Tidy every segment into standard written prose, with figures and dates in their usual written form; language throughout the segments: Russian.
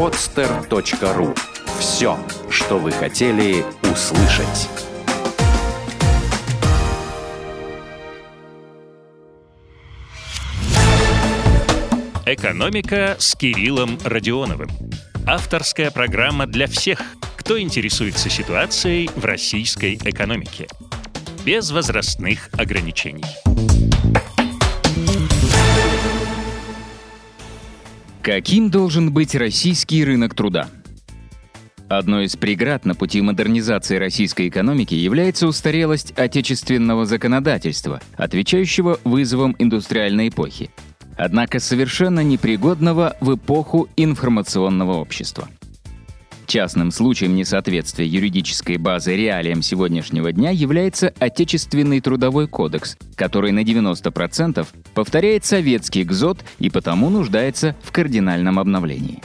Podster.ru. Все, что вы хотели услышать. «Экономика» с Кириллом Родионовым. Авторская программа для всех, кто интересуется ситуацией в российской экономике. Без возрастных ограничений. Каким должен быть российский рынок труда? Одной из преград на пути модернизации российской экономики является устарелость отечественного законодательства, отвечающего вызовам индустриальной эпохи, однако совершенно непригодного в эпоху информационного общества. Частным случаем несоответствия юридической базы реалиям сегодняшнего дня является Отечественный трудовой кодекс, который на 90% повторяет советский КЗоТ и потому нуждается в кардинальном обновлении.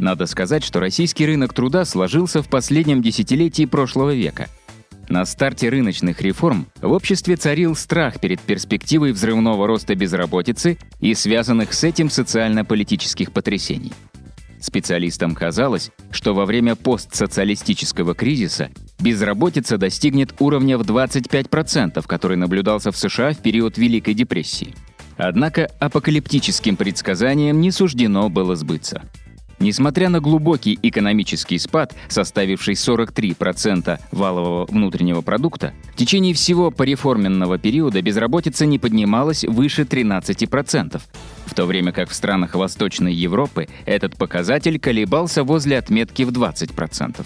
Надо сказать, что российский рынок труда сложился в последнем десятилетии прошлого века. На старте рыночных реформ в обществе царил страх перед перспективой взрывного роста безработицы и связанных с этим социально-политических потрясений. Специалистам казалось, что во время постсоциалистического кризиса безработица достигнет уровня в 25%, который наблюдался в США в период Великой депрессии. Однако апокалиптическим предсказаниям не суждено было сбыться. Несмотря на глубокий экономический спад, составивший 43% валового внутреннего продукта, в течение всего пореформенного периода безработица не поднималась выше 13%, в то время как в странах Восточной Европы этот показатель колебался возле отметки в 20%.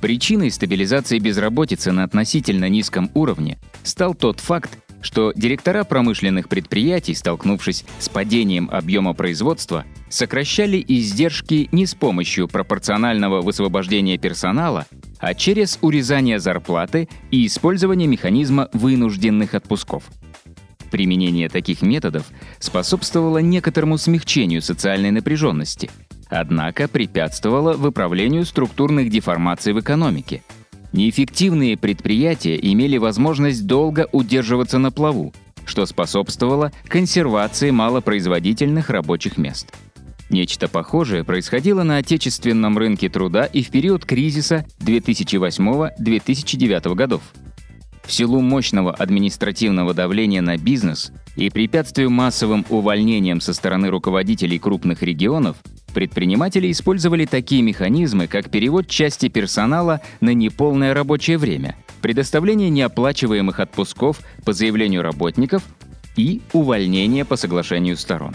Причиной стабилизации безработицы на относительно низком уровне стал тот факт, что директора промышленных предприятий, столкнувшись с падением объема производства, сокращали издержки не с помощью пропорционального высвобождения персонала, а через урезание зарплаты и использование механизма вынужденных отпусков. Применение таких методов способствовало некоторому смягчению социальной напряженности, однако препятствовало выправлению структурных деформаций в экономике. Неэффективные предприятия имели возможность долго удерживаться на плаву, что способствовало консервации малопроизводительных рабочих мест. Нечто похожее происходило на отечественном рынке труда и в период кризиса 2008-2009 годов. В силу мощного административного давления на бизнес и препятствию массовым увольнениям со стороны руководителей крупных регионов, предприниматели использовали такие механизмы, как перевод части персонала на неполное рабочее время, предоставление неоплачиваемых отпусков по заявлению работников и увольнение по соглашению сторон.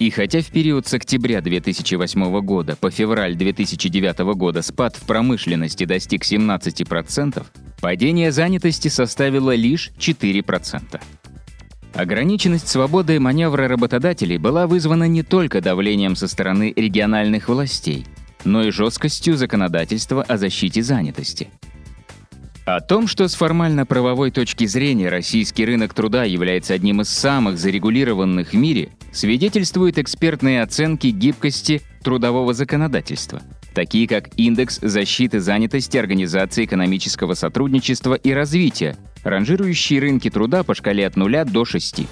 И хотя в период с октября 2008 года по февраль 2009 года спад в промышленности достиг 17%, падение занятости составило лишь 4%. Ограниченность свободы маневра работодателей была вызвана не только давлением со стороны региональных властей, но и жесткостью законодательства о защите занятости. О том, что с формально-правовой точки зрения российский рынок труда является одним из самых зарегулированных в мире, свидетельствуют экспертные оценки гибкости трудового законодательства, такие как индекс защиты занятости Организации экономического сотрудничества и развития, ранжирующие рынки труда по шкале от 0 до 6.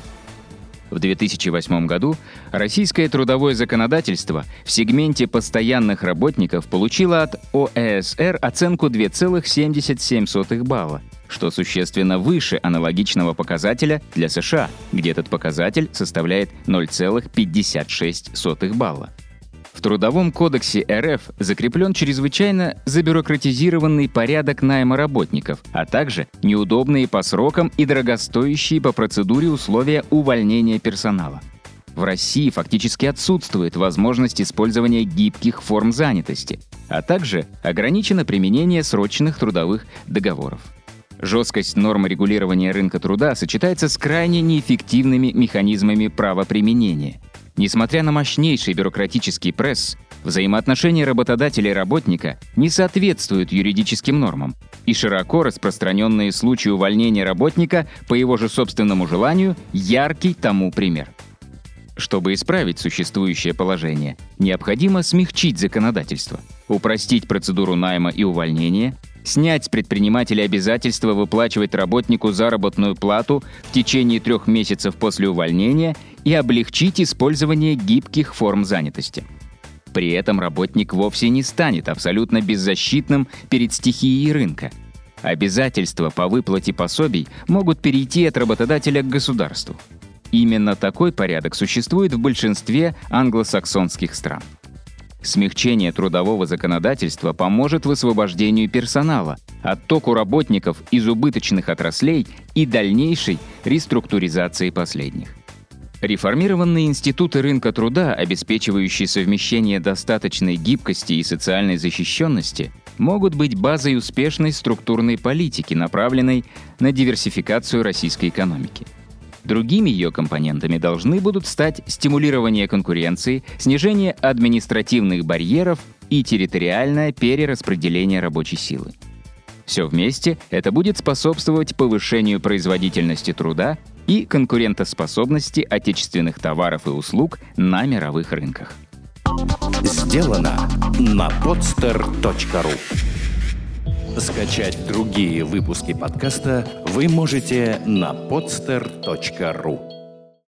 В 2008 году российское трудовое законодательство в сегменте постоянных работников получило от ОСР оценку 2,77 балла, что существенно выше аналогичного показателя для США, где этот показатель составляет 0,56 балла. В Трудовом кодексе РФ закреплен чрезвычайно забюрократизированный порядок найма работников, а также неудобные по срокам и дорогостоящие по процедуре условия увольнения персонала. В России фактически отсутствует возможность использования гибких форм занятости, а также ограничено применение срочных трудовых договоров. Жесткость норм регулирования рынка труда сочетается с крайне неэффективными механизмами правоприменения. Несмотря на мощнейший бюрократический пресс, взаимоотношения работодателя и работника не соответствуют юридическим нормам, и широко распространенные случаи увольнения работника по его же собственному желанию – яркий тому пример. Чтобы исправить существующее положение, необходимо смягчить законодательство, упростить процедуру найма и увольнения, снять с предпринимателя обязательство выплачивать работнику заработную плату в течение 3 месяцев после увольнения и облегчить использование гибких форм занятости. При этом работник вовсе не станет абсолютно беззащитным перед стихией рынка. Обязательства по выплате пособий могут перейти от работодателя к государству. Именно такой порядок существует в большинстве англосаксонских стран. Смягчение трудового законодательства поможет высвобождению персонала, оттоку работников из убыточных отраслей и дальнейшей реструктуризации последних. Реформированные институты рынка труда, обеспечивающие совмещение достаточной гибкости и социальной защищенности, могут быть базой успешной структурной политики, направленной на диверсификацию российской экономики. Другими ее компонентами должны будут стать стимулирование конкуренции, снижение административных барьеров и территориальное перераспределение рабочей силы. Все вместе это будет способствовать повышению производительности труда и конкурентоспособности отечественных товаров и услуг на мировых рынках. Сделано на podster.ru. Скачать другие выпуски подкаста вы можете на podster.ru.